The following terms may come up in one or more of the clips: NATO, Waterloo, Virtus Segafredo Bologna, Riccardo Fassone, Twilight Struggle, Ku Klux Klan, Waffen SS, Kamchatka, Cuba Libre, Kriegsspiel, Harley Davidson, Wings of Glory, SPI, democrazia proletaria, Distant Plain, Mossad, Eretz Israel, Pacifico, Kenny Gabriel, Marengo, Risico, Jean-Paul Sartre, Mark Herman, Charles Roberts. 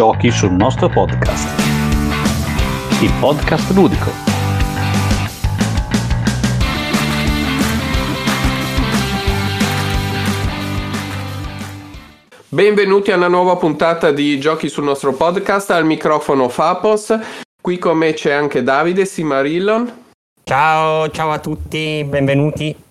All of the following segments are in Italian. Giochi sul nostro podcast, il podcast ludico. Benvenuti alla nuova puntata di Giochi sul nostro podcast, al microfono FAPOS. Qui con me c'è anche Davide Simarillon. Ciao a tutti, benvenuti.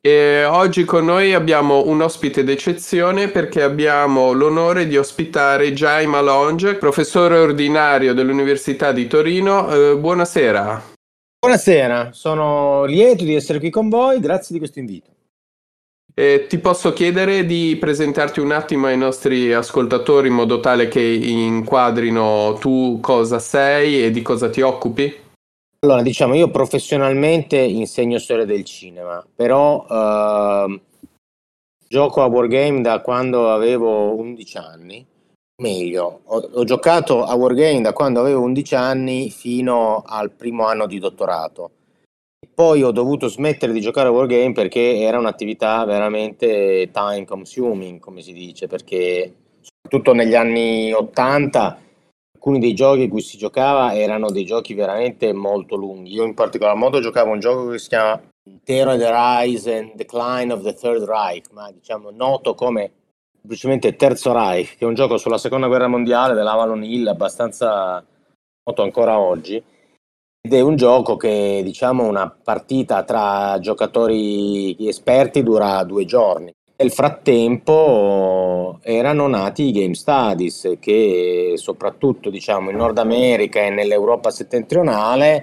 E oggi con noi abbiamo un ospite d'eccezione perché abbiamo l'onore di ospitare Giaime Alonge, professore ordinario dell'Università di Torino. Buonasera. Buonasera, sono lieto di essere qui con voi, grazie di questo invito. Ti posso chiedere di presentarti un attimo ai nostri ascoltatori in modo tale che inquadrino tu cosa sei e di cosa ti occupi? Allora, diciamo, io professionalmente insegno storia del cinema, però gioco a Wargame da quando avevo 11 anni, meglio, ho giocato a Wargame da quando avevo 11 anni fino al primo anno di dottorato. Poi ho dovuto smettere di giocare a Wargame perché era un'attività veramente time consuming, come si dice, perché soprattutto negli anni 80 alcuni dei giochi in cui si giocava erano dei giochi veramente molto lunghi. Io in particolar modo giocavo un gioco che si chiama Terra the Rise and Decline of the Third Reich, ma diciamo noto come semplicemente Terzo Reich, che è un gioco sulla seconda guerra mondiale dell'Avalon Hill, abbastanza noto ancora oggi, ed è un gioco che, diciamo, una partita tra giocatori esperti dura 2 giorni. Nel frattempo erano nati i Game Studies, che soprattutto, diciamo, in Nord America e nell'Europa settentrionale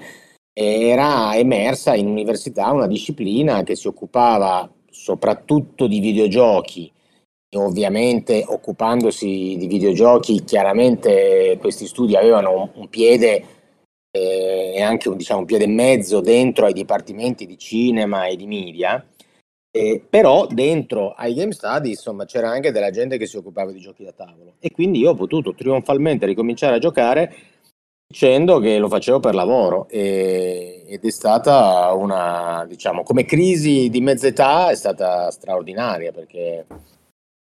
era emersa in università una disciplina che si occupava soprattutto di videogiochi, e ovviamente occupandosi di videogiochi chiaramente questi studi avevano un piede e anche un piede e mezzo dentro ai dipartimenti di cinema e di media. Però dentro ai Game Studies, insomma, c'era anche della gente che si occupava di giochi da tavolo, e quindi io ho potuto trionfalmente ricominciare a giocare dicendo che lo facevo per lavoro, ed è stata una, diciamo, come crisi di mezza età è stata straordinaria, perché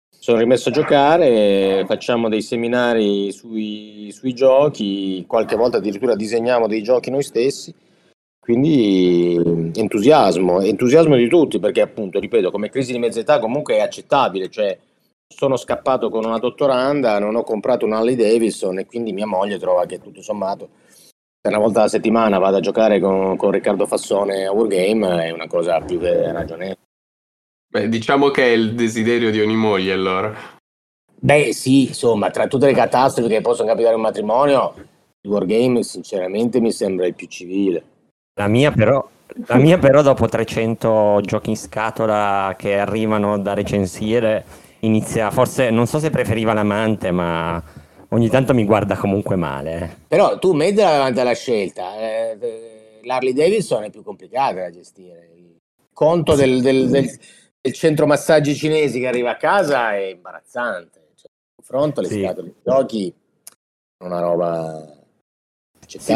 sono rimesso a giocare, facciamo dei seminari sui giochi, qualche volta addirittura disegniamo dei giochi noi stessi. Quindi entusiasmo di tutti, perché appunto, ripeto, come crisi di mezza età comunque è accettabile, cioè sono scappato con una dottoranda, non ho comprato un Harley Davidson, e quindi mia moglie trova che tutto sommato per una volta alla settimana vado a giocare con Riccardo Fassone a Wargame è una cosa più che ragionevole. Beh, diciamo che è il desiderio di ogni moglie, allora. Beh sì, insomma, tra tutte le catastrofi che possono capitare in un matrimonio, il Wargame sinceramente mi sembra il più civile. La mia però dopo 300 giochi in scatola che arrivano da recensire inizia, forse non so se preferiva l'amante, ma ogni tanto mi guarda comunque male. Però tu metti davanti alla scelta, l'Harley Davidson è più complicata da gestire, il conto del centro massaggi cinesi che arriva a casa è imbarazzante, cioè, in confronto alle scatole di giochi è una roba... Si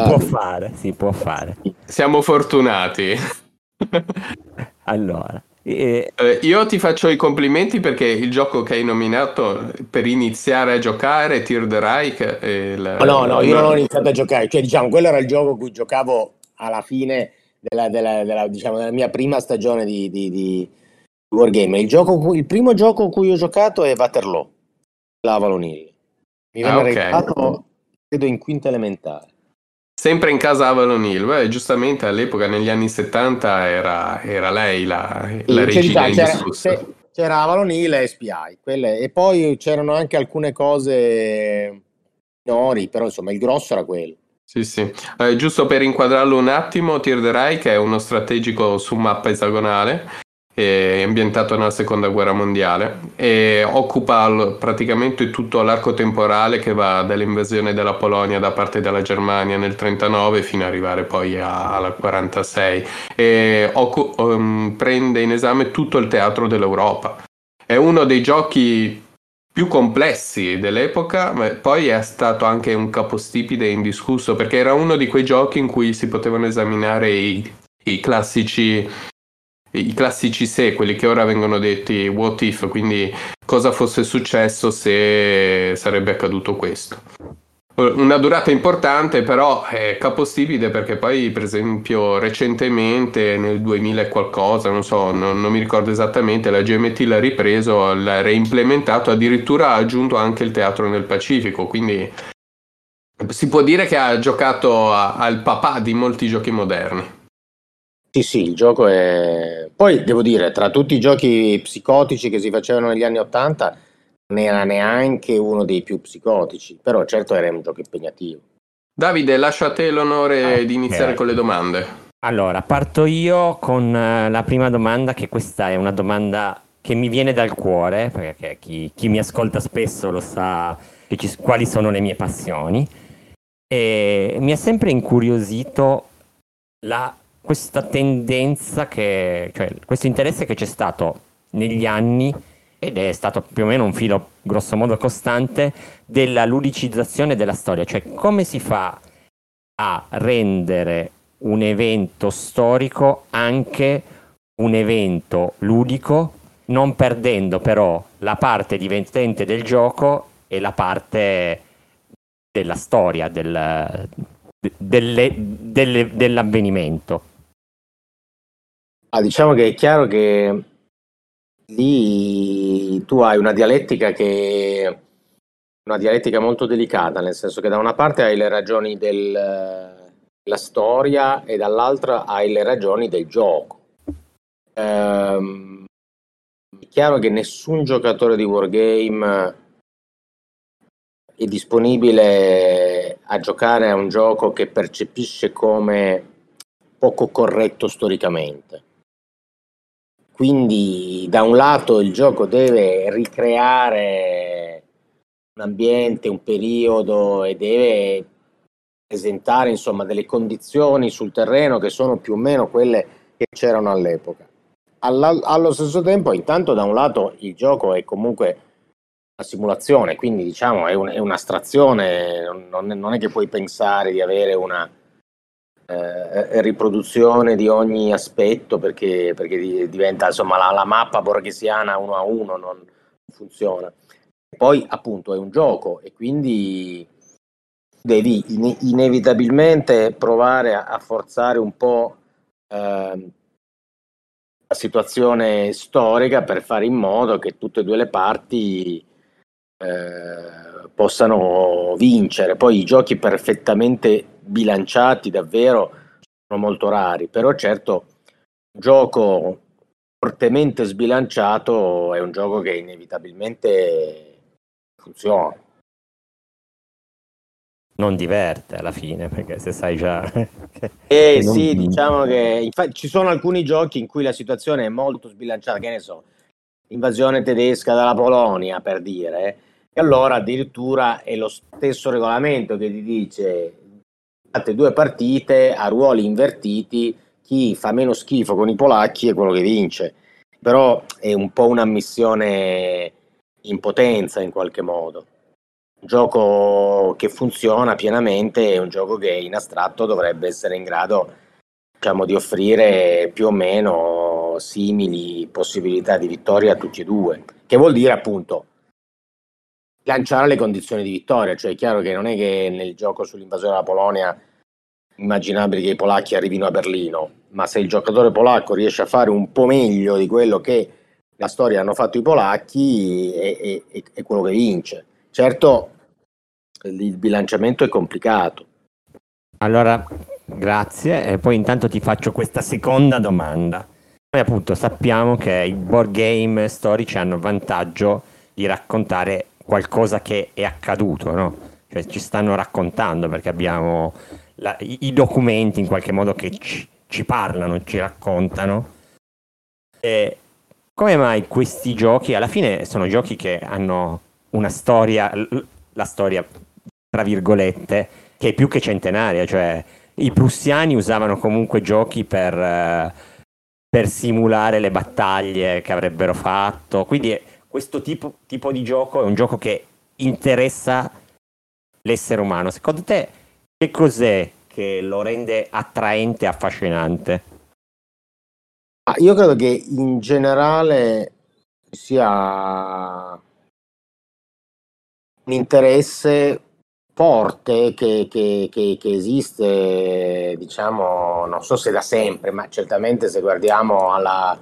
può fare. Siamo fortunati. Allora, io ti faccio i complimenti perché il gioco che hai nominato per iniziare a giocare, Third Reich... Io non ho iniziato a giocare. Cioè, diciamo, quello era il gioco cui giocavo alla fine della mia prima stagione di Wargame. Il primo gioco cui ho giocato è Waterloo, l'Avalon Hill. Mi venne regalato, credo, in quinta elementare. Sempre in casa Avalon Hill. Beh, giustamente all'epoca, negli anni 70, era lei la regina indiscussa. C'era Avalon Hill e SPI, e poi c'erano anche alcune cose minori, però insomma il grosso era quello. Sì. Giusto per inquadrarlo un attimo, Third Reich è uno strategico su mappa esagonale, ambientato nella seconda guerra mondiale, e occupa praticamente tutto l'arco temporale che va dall'invasione della Polonia da parte della Germania nel 1939 fino ad arrivare poi al 1946, e prende in esame tutto il teatro dell'Europa. È uno dei giochi più complessi dell'epoca, ma poi è stato anche un capostipite indiscusso, perché era uno di quei giochi in cui si potevano esaminare i classici i classici se, quelli che ora vengono detti what if, quindi cosa fosse successo se sarebbe accaduto questo. Una durata importante, però è capostipite, perché poi per esempio recentemente nel 2000 qualcosa, non mi ricordo esattamente, la GMT l'ha ripreso, l'ha reimplementato, addirittura ha aggiunto anche il teatro nel Pacifico, quindi si può dire che ha giocato al papà di molti giochi moderni. Sì, il gioco è... Poi devo dire, tra tutti i giochi psicotici che si facevano negli anni '80 non era neanche uno dei più psicotici, però certo era un gioco impegnativo. Davide, lascio a te l'onore di iniziare con le domande. Allora, parto io con la prima domanda, che questa è una domanda che mi viene dal cuore, perché chi mi ascolta spesso lo sa che quali sono le mie passioni, e mi ha sempre incuriosito questa tendenza, questo interesse che c'è stato negli anni, ed è stato più o meno un filo grosso modo costante, della ludicizzazione della storia, cioè come si fa a rendere un evento storico anche un evento ludico, non perdendo però la parte divertente del gioco e la parte della storia, dell'avvenimento. Diciamo che è chiaro che lì tu hai una dialettica molto delicata, nel senso che da una parte hai le ragioni della storia e dall'altra hai le ragioni del gioco. È chiaro che nessun giocatore di Wargame è disponibile a giocare a un gioco che percepisce come poco corretto storicamente. Quindi da un lato il gioco deve ricreare un ambiente, un periodo, e deve presentare insomma delle condizioni sul terreno che sono più o meno quelle che c'erano all'epoca. Allo stesso tempo, intanto da un lato il gioco è comunque una simulazione, quindi diciamo è un'astrazione, non è che puoi pensare di avere una riproduzione di ogni aspetto, perché diventa insomma la mappa borghesiana uno a uno, non funziona. Poi appunto è un gioco e quindi devi inevitabilmente provare a forzare un po' la situazione storica per fare in modo che tutte e due le parti possano vincere. Poi i giochi perfettamente bilanciati davvero sono molto rari, però certo un gioco fortemente sbilanciato è un gioco che inevitabilmente funziona, non diverte alla fine, perché se sai già sì, diciamo che infatti ci sono alcuni giochi in cui la situazione è molto sbilanciata, che ne so, l'invasione tedesca dalla Polonia, per dire, e allora addirittura è lo stesso regolamento che ti dice due partite a ruoli invertiti, chi fa meno schifo con i polacchi è quello che vince, però è un po' un'ammissione in potenza in qualche modo. Un gioco che funziona pienamente è un gioco che in astratto dovrebbe essere in grado, diciamo, di offrire più o meno simili possibilità di vittoria a tutti e due, che vuol dire appunto lanciare le condizioni di vittoria, cioè è chiaro che non è che nel gioco sull'invasione della Polonia immaginabile che i polacchi arrivino a Berlino, ma se il giocatore polacco riesce a fare un po' meglio di quello che la storia hanno fatto i polacchi è quello che vince. Certo, il bilanciamento è complicato. Allora, grazie, e poi intanto ti faccio questa seconda domanda. Noi appunto sappiamo che i board game storici hanno il vantaggio di raccontare qualcosa che è accaduto, no? Cioè ci stanno raccontando, perché abbiamo i documenti in qualche modo che ci parlano, ci raccontano. E come mai questi giochi alla fine sono giochi che hanno una storia, la storia tra virgolette, che è più che centenaria, cioè i prussiani usavano comunque giochi per simulare le battaglie che avrebbero fatto, quindi questo tipo di gioco è un gioco che interessa l'essere umano. Secondo te che cos'è che lo rende attraente e affascinante? Io credo che in generale sia un interesse forte che esiste, diciamo, non so se da sempre, ma certamente se guardiamo alla,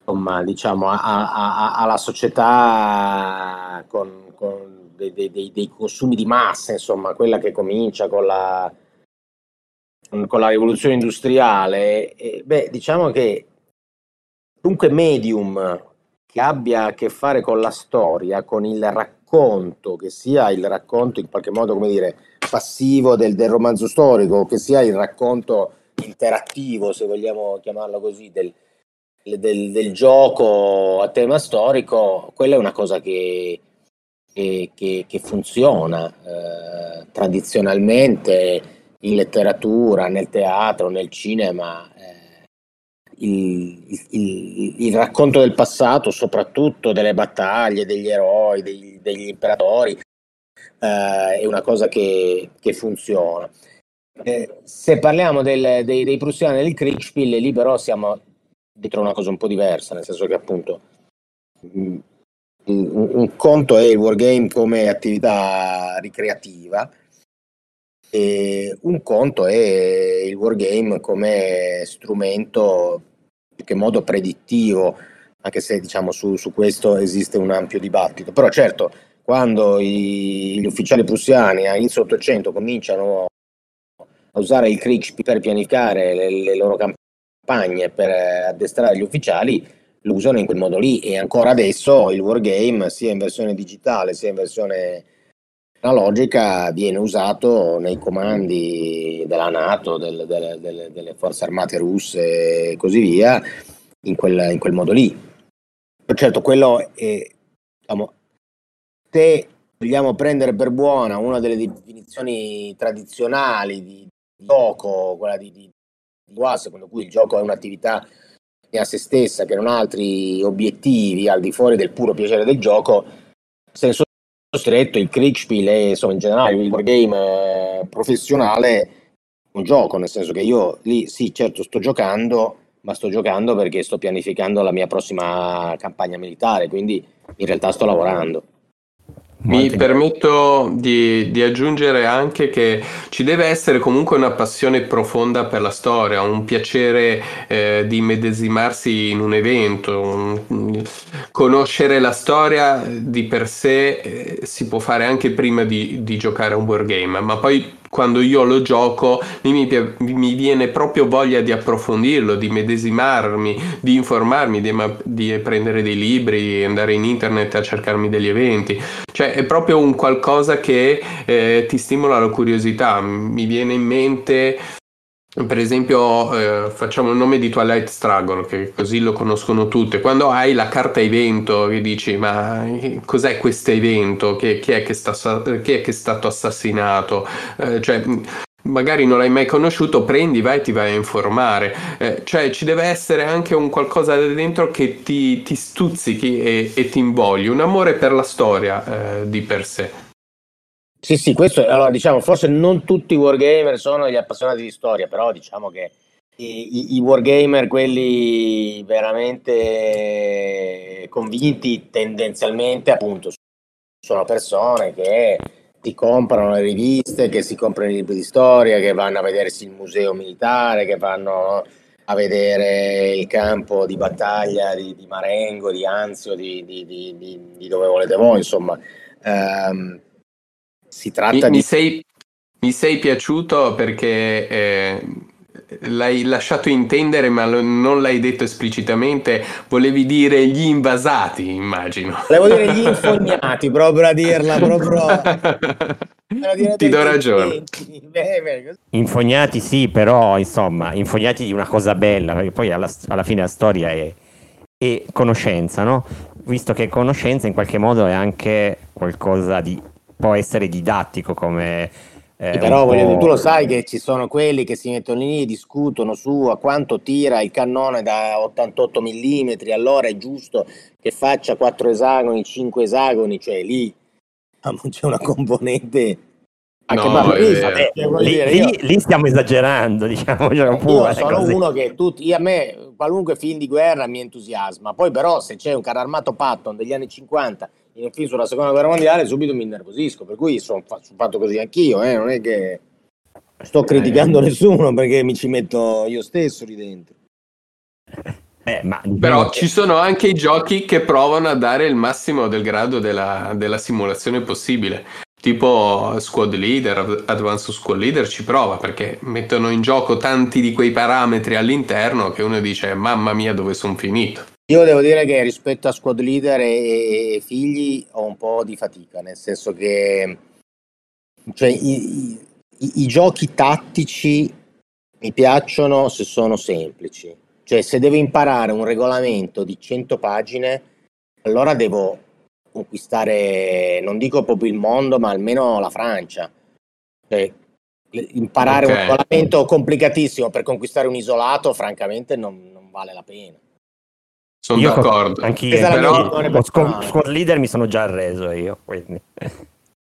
insomma, diciamo, alla società con dei consumi di massa, insomma, quella che comincia con la rivoluzione industriale, beh, diciamo che dunque medium che abbia a che fare con la storia, con il racconto, che sia il racconto in qualche modo, come dire, passivo del romanzo storico, che sia il racconto interattivo, se vogliamo chiamarlo così, del gioco a tema storico, quella è una cosa che funziona tradizionalmente in letteratura, nel teatro, nel cinema. Il racconto del passato, soprattutto delle battaglie, degli eroi, degli imperatori, è una cosa che funziona. Se parliamo dei prussiani del Kriegsspiel, lì però siamo dietro una cosa un po' diversa, nel senso che appunto un conto è il wargame come attività ricreativa, e un conto è il wargame come strumento in qualche modo predittivo, anche se diciamo su questo esiste un ampio dibattito. Però certo, quando gli ufficiali prussiani all'inizio dell'Ottocento cominciano a usare il Kriegsspiel per pianificare le loro campagne, per addestrare gli ufficiali, lo usano in quel modo lì, e ancora adesso il wargame, sia in versione digitale sia in versione analogica, viene usato nei comandi della NATO, delle forze armate russe e così via, in quel modo lì. Certo, quello è, diciamo, se vogliamo prendere per buona una delle definizioni tradizionali di gioco, quella di qua, secondo cui il gioco è un'attività a se stessa, che non ha altri obiettivi al di fuori del puro piacere del gioco, senso stretto il Kriegsspiel e insomma in generale il wargame professionale un gioco, nel senso che io lì sì, certo, sto giocando, ma sto giocando perché sto pianificando la mia prossima campagna militare, quindi in realtà sto lavorando. Mi permetto di aggiungere anche che ci deve essere comunque una passione profonda per la storia, un piacere di medesimarsi in un evento, conoscere la storia di per sé si può fare anche prima di giocare a un wargame, ma poi quando io lo gioco lì mi viene proprio voglia di approfondirlo, di medesimarmi, di informarmi, di prendere dei libri, andare in internet a cercarmi degli eventi, cioè è proprio un qualcosa che ti stimola la curiosità. Mi viene in mente per esempio, facciamo il nome di Twilight Struggle, che così lo conoscono tutte. Quando hai la carta evento e dici ma cos'è questo evento, chi è che è stato assassinato, cioè magari non l'hai mai conosciuto, prendi, vai e ti vai a informare, cioè ci deve essere anche un qualcosa da dentro che ti stuzzichi e ti invogli, un amore per la storia di per sé. Sì, questo, allora diciamo, forse non tutti i wargamer sono gli appassionati di storia, però diciamo che i wargamer, quelli veramente convinti, tendenzialmente appunto sono persone che ti comprano le riviste, che si comprano i libri di storia, che vanno a vedersi il museo militare, che vanno a vedere il campo di battaglia di Marengo, di Anzio, di dove volete voi, insomma. Si tratta mi sei piaciuto perché l'hai lasciato intendere, ma non l'hai detto esplicitamente. Volevi dire gli invasati, immagino. Volevo dire gli infognati, proprio a dirla, proprio. Ti do ragione. Infognati sì, però insomma, infognati di una cosa bella, perché poi alla fine la storia è conoscenza, no? Visto che conoscenza in qualche modo è anche qualcosa di, può essere didattico come però tu lo sai che ci sono quelli che si mettono lì e discutono su a quanto tira il cannone da 88 mm, allora è giusto che faccia 4 esagoni, 5 esagoni, cioè lì c'è una componente No, lì stiamo esagerando, diciamo. Io sono così. Uno che tutti, a me qualunque film di guerra mi entusiasma, poi però se c'è un carro armato Patton degli anni 50 in un film sulla seconda guerra mondiale subito mi innervosisco, per cui sono fatto così anch'io, non è che sto criticando nessuno, perché mi ci metto io stesso lì dentro. Però ci sono anche i giochi che provano a dare il massimo del grado della simulazione possibile, tipo Squad Leader, Advanced Squad Leader ci prova, perché mettono in gioco tanti di quei parametri all'interno che uno dice mamma mia dove sono finito. Io devo dire che rispetto a Squad Leader e figli ho un po' di fatica, nel senso che cioè, i giochi tattici mi piacciono se sono semplici. Cioè, se devo imparare un regolamento di 100 pagine, allora devo conquistare, non dico proprio il mondo, ma almeno la Francia. Cioè, imparare un regolamento complicatissimo per conquistare un isolato, francamente, non vale la pena. Sono io d'accordo. Anch'io, però con leader mi sono già arreso io, quindi...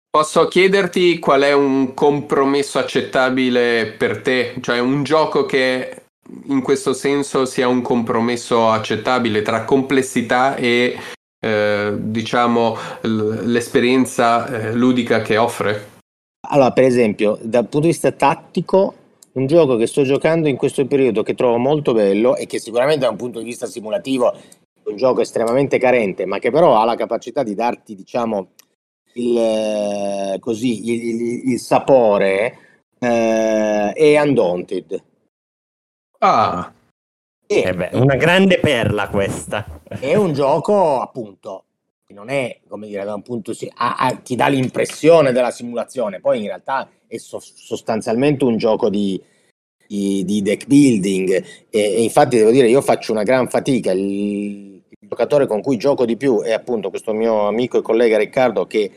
Posso chiederti qual è un compromesso accettabile per te? Cioè, un gioco che... in questo senso sia un compromesso accettabile tra complessità e diciamo l'esperienza ludica che offre. Allora, per esempio, dal punto di vista tattico, un gioco che sto giocando in questo periodo che trovo molto bello e che sicuramente da un punto di vista simulativo è un gioco estremamente carente, ma che però ha la capacità di darti, diciamo, il sapore, è Undaunted. Ah, una grande perla questa. È un gioco, appunto, che non è, come dire, da un punto ti dà l'impressione della simulazione, poi in realtà è sostanzialmente un gioco di deck building e infatti devo dire io faccio una gran fatica. Il giocatore con cui gioco di più è appunto questo mio amico e collega Riccardo, che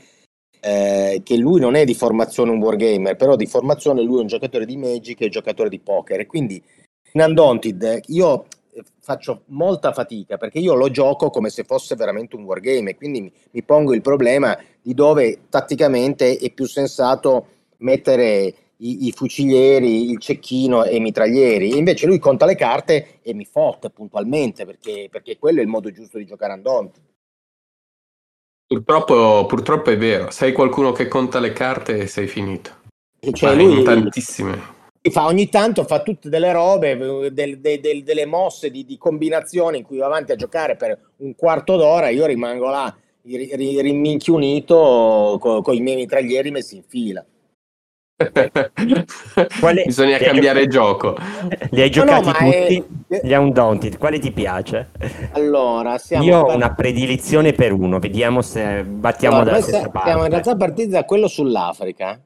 lui non è di formazione un wargamer, però di formazione lui è un giocatore di Magic e un giocatore di poker, e quindi in Undaunted io faccio molta fatica perché io lo gioco come se fosse veramente un wargame e quindi mi pongo il problema di dove tatticamente è più sensato mettere i fucilieri, il cecchino e i mitraglieri, e invece lui conta le carte e mi fotte puntualmente perché quello è il modo giusto di giocare Undaunted. Purtroppo è vero, sei qualcuno che conta le carte e sei finito, cioè lui tantissime. Ogni tanto fa tutte delle robe, delle mosse di combinazione in cui va avanti a giocare per un quarto d'ora, io rimango là riminchiunito con i miei mitraglieri messi in fila. Bisogna cambiare gioco. Li hai giocati tutti? Gli Undaunted, quale ti piace? Allora, io ho una predilezione per uno, vediamo se battiamo dalla stessa parte. Siamo in realtà partiti da quello sull'Africa.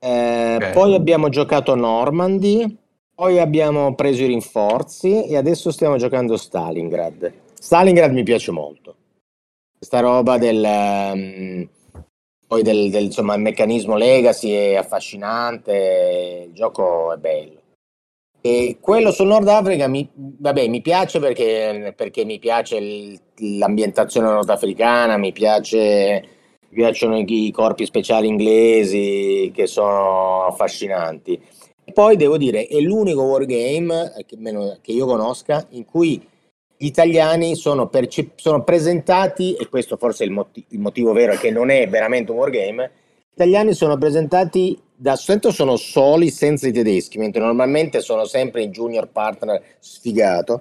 Poi abbiamo giocato Normandy, poi abbiamo preso i rinforzi e adesso stiamo giocando Stalingrad. Stalingrad mi piace molto, questa roba del insomma il meccanismo legacy è affascinante, il gioco è bello. E quello sul Nord Africa mi piace perché mi piace l'ambientazione nordafricana, mi piacciono i corpi speciali inglesi che sono affascinanti. E poi devo dire, è l'unico wargame che io conosca in cui gli italiani sono presentati, e questo forse è il motivo vero, è che non è veramente un wargame. Gli italiani sono presentati da solito, sono soli senza i tedeschi, mentre normalmente sono sempre in junior partner sfigato.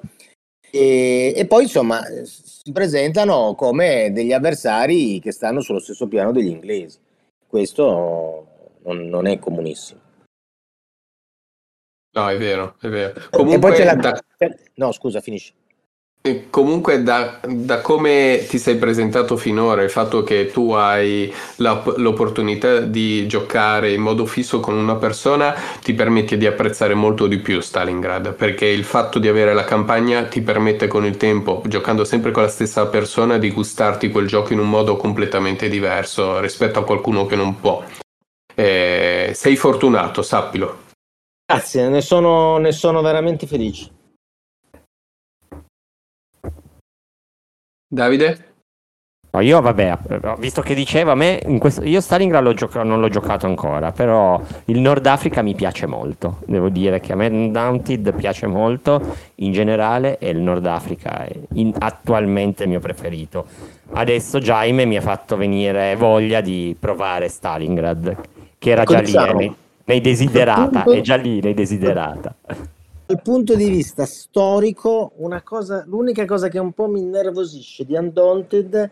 E poi insomma si presentano come degli avversari che stanno sullo stesso piano degli inglesi. Questo non è comunissimo. No, è vero, è vero. Comunque, e poi no, scusa, finisci. Comunque da come ti sei presentato finora, il fatto che tu hai l'opportunità di giocare in modo fisso con una persona ti permette di apprezzare molto di più Stalingrad, perché il fatto di avere la campagna ti permette con il tempo, giocando sempre con la stessa persona, di gustarti quel gioco in un modo completamente diverso rispetto a qualcuno che non può. Sei fortunato, sappilo. Grazie, ne sono veramente felice. Davide? No, io vabbè, visto che diceva a me, io Stalingrad non l'ho giocato ancora, però il Nord Africa mi piace molto, devo dire che a me Undaunted piace molto in generale e il Nord Africa è attualmente il mio preferito. Adesso Giaime mi ha fatto venire voglia di provare Stalingrad, che era già lì, nei desiderata, è già lì nei desiderata. Dal punto di vista storico, l'unica cosa che un po' mi innervosisce di Undaunted,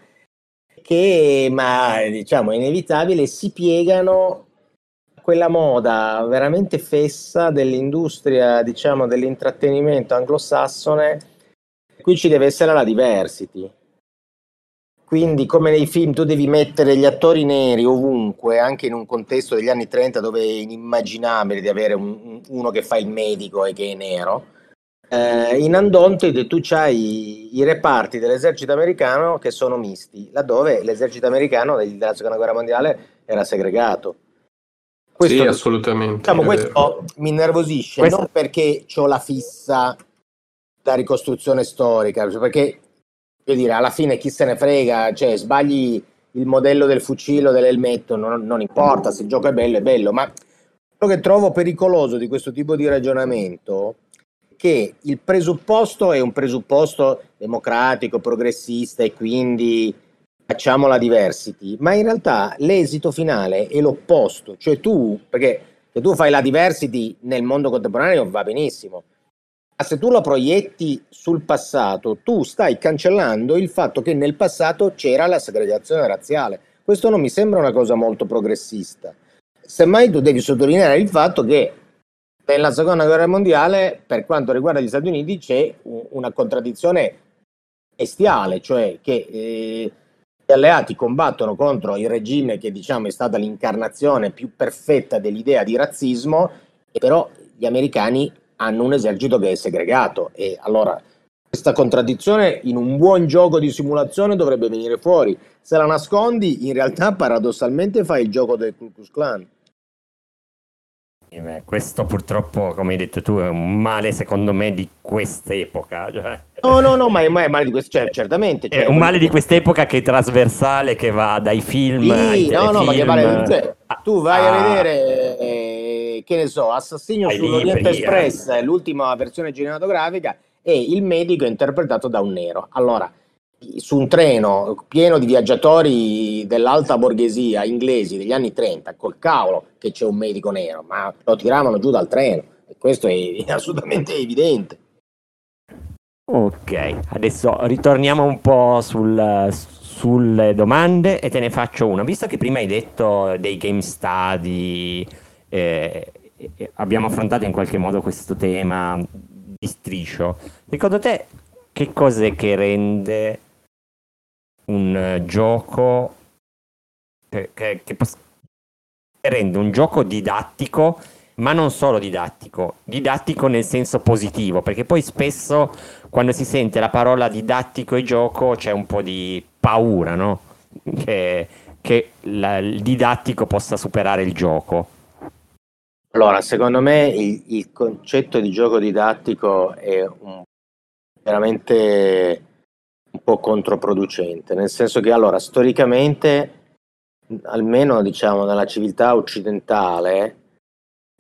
che ma diciamo è inevitabile, si piegano a quella moda veramente fessa dell'industria, diciamo, dell'intrattenimento anglosassone. Qui ci deve essere la diversity, quindi come nei film tu devi mettere gli attori neri ovunque, anche in un contesto degli anni 30 dove è inimmaginabile di avere uno che fa il medico e che è nero, in Undaunted tu c'hai i reparti dell'esercito americano che sono misti, laddove l'esercito americano della seconda guerra mondiale era segregato. Questo, sì, assolutamente, diciamo, questo mi innervosisce, non perché ho la fissa da ricostruzione storica, perché voglio dire, alla fine chi se ne frega, cioè sbagli il modello del fucile o dell'elmetto, non importa, se il gioco è bello, ma quello che trovo pericoloso di questo tipo di ragionamento è che il presupposto è un presupposto democratico, progressista e quindi facciamo la diversity, ma in realtà l'esito finale è l'opposto, cioè perché se tu fai la diversity nel mondo contemporaneo va benissimo, ma se tu la proietti sul passato, tu stai cancellando il fatto che nel passato c'era la segregazione razziale. Questo non mi sembra una cosa molto progressista. Semmai tu devi sottolineare il fatto che nella seconda guerra mondiale, per quanto riguarda gli Stati Uniti, c'è una contraddizione bestiale, cioè che gli alleati combattono contro il regime che, diciamo, è stata l'incarnazione più perfetta dell'idea di razzismo, e però gli americani hanno un esercito che è segregato, e allora questa contraddizione in un buon gioco di simulazione dovrebbe venire fuori. Se la nascondi, in realtà paradossalmente fai il gioco del Ku Klux Klan. Questo purtroppo, come hai detto tu, è un male secondo me di quest'epoca, cioè. No, ma è male di certamente, cioè, è un male di quest'epoca che è trasversale, che va dai film, sì, ai telefilm, ma che vale, cioè, tu vai a vedere che ne so, Assassino sull'Oriente Express, l'ultima versione cinematografica, e il medico è interpretato da un nero. Allora, su un treno pieno di viaggiatori dell'alta borghesia inglesi degli anni 30, col cavolo che c'è un medico nero, ma lo tiravano giù dal treno, e questo è assolutamente evidente. Ok, adesso ritorniamo un po' sulle domande e te ne faccio una. Visto che prima hai detto dei Game Studies, abbiamo affrontato in qualche modo questo tema di striscio, secondo te che cos'è che rende un gioco che rende un gioco didattico, ma non solo didattico nel senso positivo, perché poi spesso quando si sente la parola didattico e gioco c'è un po' di paura, no? che il didattico possa superare il gioco. Allora, secondo me il concetto di gioco didattico è veramente un po' controproducente, nel senso che, allora, storicamente, almeno diciamo nella civiltà occidentale,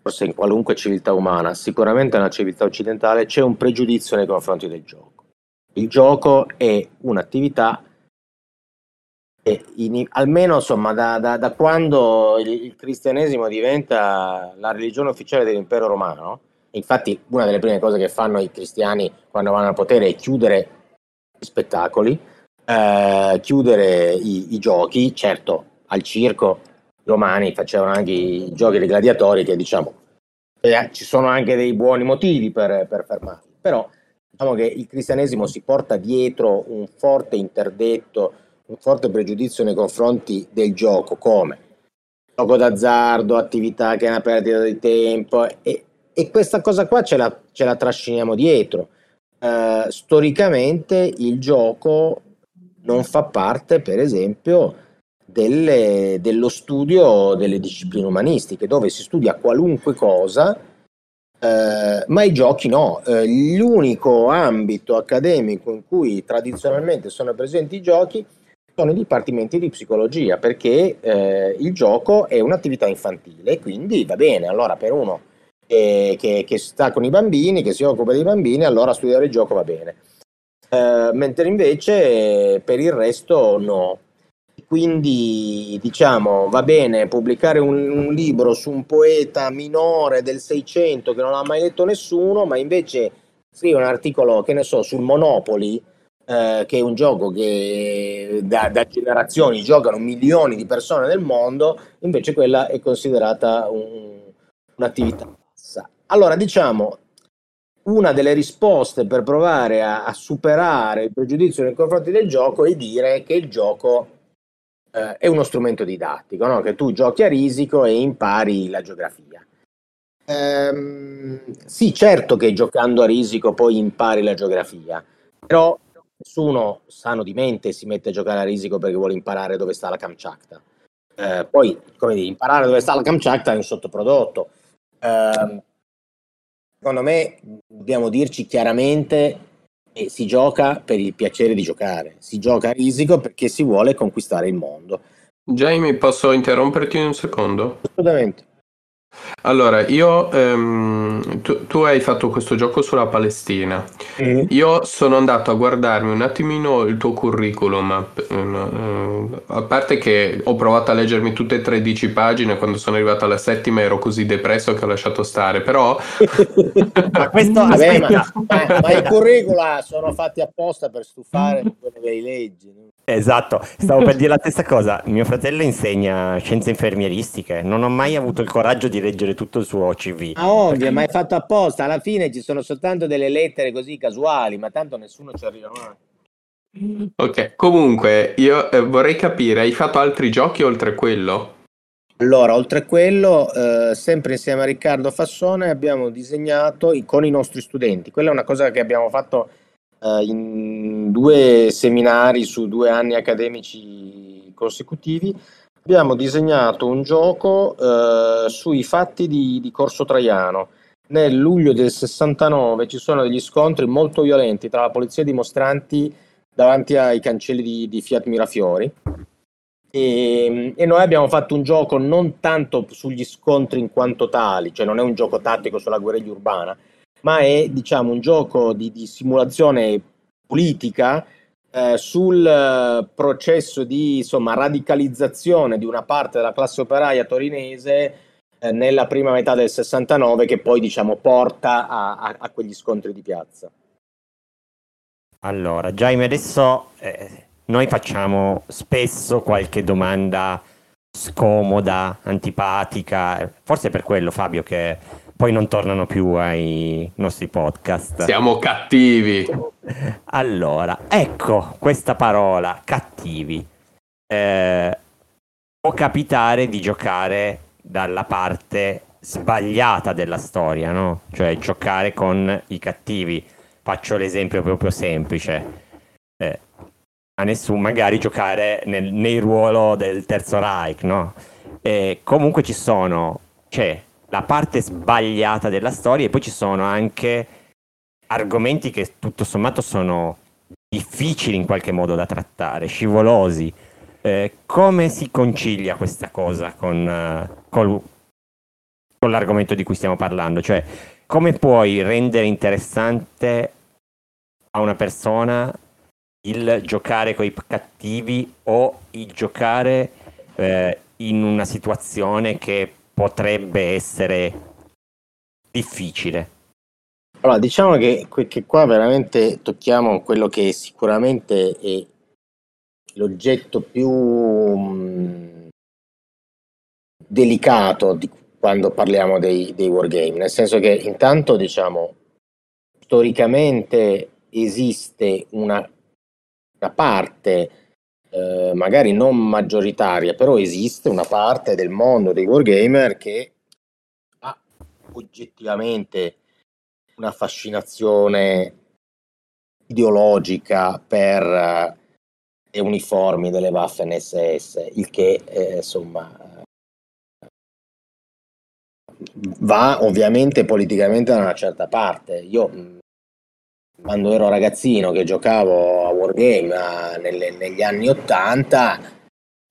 forse in qualunque civiltà umana, sicuramente nella civiltà occidentale c'è un pregiudizio nei confronti del gioco. Il gioco è un'attività almeno, insomma, da quando il cristianesimo diventa la religione ufficiale dell'impero romano, infatti una delle prime cose che fanno i cristiani quando vanno al potere è chiudere gli spettacoli, chiudere i giochi. Certo, al circo i romani facevano anche i giochi dei gladiatori, che diciamo ci sono anche dei buoni motivi per fermarli, però diciamo che il cristianesimo si porta dietro un forte interdetto, un forte pregiudizio nei confronti del gioco, come gioco d'azzardo, attività che è una perdita di tempo, e questa cosa qua ce la trasciniamo dietro. Storicamente il gioco non fa parte, per esempio, dello studio delle discipline umanistiche, dove si studia qualunque cosa, ma i giochi no. L'unico ambito accademico in cui tradizionalmente sono presenti i giochi sono i dipartimenti di psicologia, perché il gioco è un'attività infantile, quindi va bene, allora per uno che sta con i bambini, che si occupa dei bambini, allora studiare il gioco va bene, mentre invece per il resto no. Quindi diciamo va bene pubblicare un libro su un poeta minore del 600 che non ha mai letto nessuno, ma invece scrive un articolo, che ne so, sul Monopoly, che è un gioco che da generazioni giocano milioni di persone nel mondo, invece quella è considerata un'attività bassa. Allora diciamo, una delle risposte per provare a superare il pregiudizio nei confronti del gioco è dire che il gioco è uno strumento didattico, no? Che tu giochi a Risico e impari la geografia. Sì, certo che giocando a Risico poi impari la geografia, però nessuno sano di mente si mette a giocare a Risico perché vuole imparare dove sta la Kamchatka. Poi, come dire, imparare dove sta la Kamchatka è un sottoprodotto. Secondo me dobbiamo dirci chiaramente... E si gioca per il piacere di giocare, si gioca a Risico perché si vuole conquistare il mondo. Giaime, posso interromperti un secondo? Assolutamente. Allora, io tu hai fatto questo gioco sulla Palestina. Io sono andato a guardarmi un attimino il tuo curriculum, a parte che ho provato a leggermi tutte e 13 pagine, quando sono arrivato alla settima ero così depresso che ho lasciato stare, però ma questo ma i curricula sono fatti apposta per stufare quello che leggi, no? Esatto, stavo per dire la stessa cosa. Mio fratello insegna scienze infermieristiche, non ho mai avuto il coraggio di leggere tutto il suo CV. Ah, ovvio, perché... ma è fatto apposta, alla fine ci sono soltanto delle lettere così casuali, ma tanto nessuno ci arriva mai. Ok, comunque io vorrei capire, hai fatto altri giochi oltre quello? Allora, oltre quello, sempre insieme a Riccardo Fassone abbiamo disegnato con i nostri studenti. Quella è una cosa che abbiamo fatto in 2 seminari su 2 anni accademici consecutivi. Abbiamo disegnato un gioco sui fatti di Corso Traiano. Nel luglio del 69 ci sono degli scontri molto violenti tra la polizia e i dimostranti davanti ai cancelli di Fiat Mirafiori, e noi abbiamo fatto un gioco non tanto sugli scontri in quanto tali, cioè non è un gioco tattico sulla guerriglia urbana, ma è, diciamo, un gioco di simulazione politica sul processo di, insomma, radicalizzazione di una parte della classe operaia torinese nella prima metà del 69, che poi, diciamo, porta a quegli scontri di piazza. Allora, Giaime, adesso noi facciamo spesso qualche domanda scomoda, antipatica, forse per quello, Fabio, che... poi non tornano più ai nostri podcast. Siamo cattivi. Allora, ecco questa parola, cattivi. Può capitare di giocare dalla parte sbagliata della storia, no? Cioè giocare con i cattivi. Faccio l'esempio proprio semplice. A nessuno, magari giocare nel ruolo del Terzo Reich, no? Comunque ci sono... c'è la parte sbagliata della storia, e poi ci sono anche argomenti che tutto sommato sono difficili in qualche modo da trattare, scivolosi. Come si concilia questa cosa con l'argomento di cui stiamo parlando? Cioè, come puoi rendere interessante a una persona il giocare coi cattivi o il giocare in una situazione che potrebbe essere difficile? Allora, diciamo che qua veramente tocchiamo quello che sicuramente è l'oggetto più delicato di quando parliamo dei wargame, nel senso che intanto, diciamo, storicamente esiste una parte, magari non maggioritaria, però esiste una parte del mondo dei wargamer che ha oggettivamente una fascinazione ideologica per le uniformi delle Waffen SS, il che insomma va ovviamente politicamente da una certa parte. Io quando ero ragazzino che giocavo a Wargame negli anni '80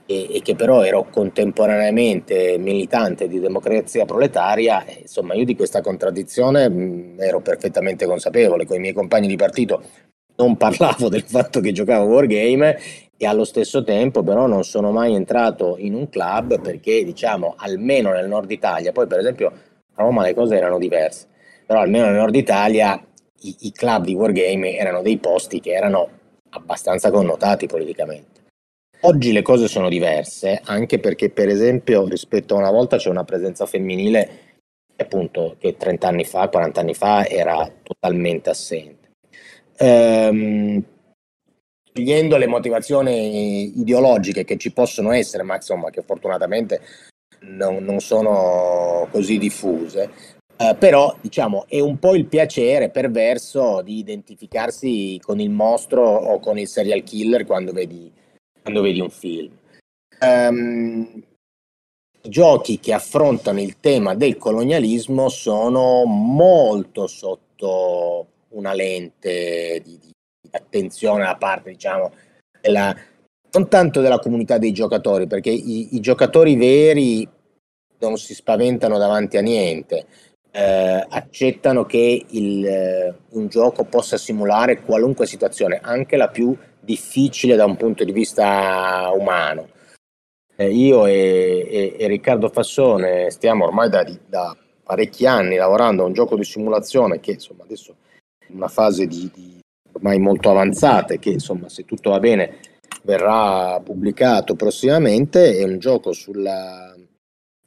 e che però ero contemporaneamente militante di Democrazia Proletaria, insomma io di questa contraddizione ero perfettamente consapevole. Con i miei compagni di partito non parlavo del fatto che giocavo a Wargame e allo stesso tempo però non sono mai entrato in un club, perché diciamo almeno nel nord Italia, poi per esempio a Roma le cose erano diverse, però almeno nel nord Italia i club di Wargame erano dei posti che erano abbastanza connotati politicamente. Oggi le cose sono diverse, anche perché per esempio rispetto a una volta c'è una presenza femminile appunto che 30 anni fa, 40 anni fa era totalmente assente. Togliendo le motivazioni ideologiche che ci possono essere, ma insomma che fortunatamente non sono così diffuse, però diciamo è un po' il piacere perverso di identificarsi con il mostro o con il serial killer quando vedi un film. Giochi che affrontano il tema del colonialismo sono molto sotto una lente di attenzione da parte, diciamo, non tanto della comunità dei giocatori, perché i giocatori veri non si spaventano davanti a niente. Accettano che un gioco possa simulare qualunque situazione, anche la più difficile da un punto di vista umano. Io e Riccardo Fassone stiamo ormai da parecchi anni lavorando a un gioco di simulazione che insomma adesso è una fase di ormai molto avanzata, che insomma se tutto va bene verrà pubblicato prossimamente. È un gioco sulla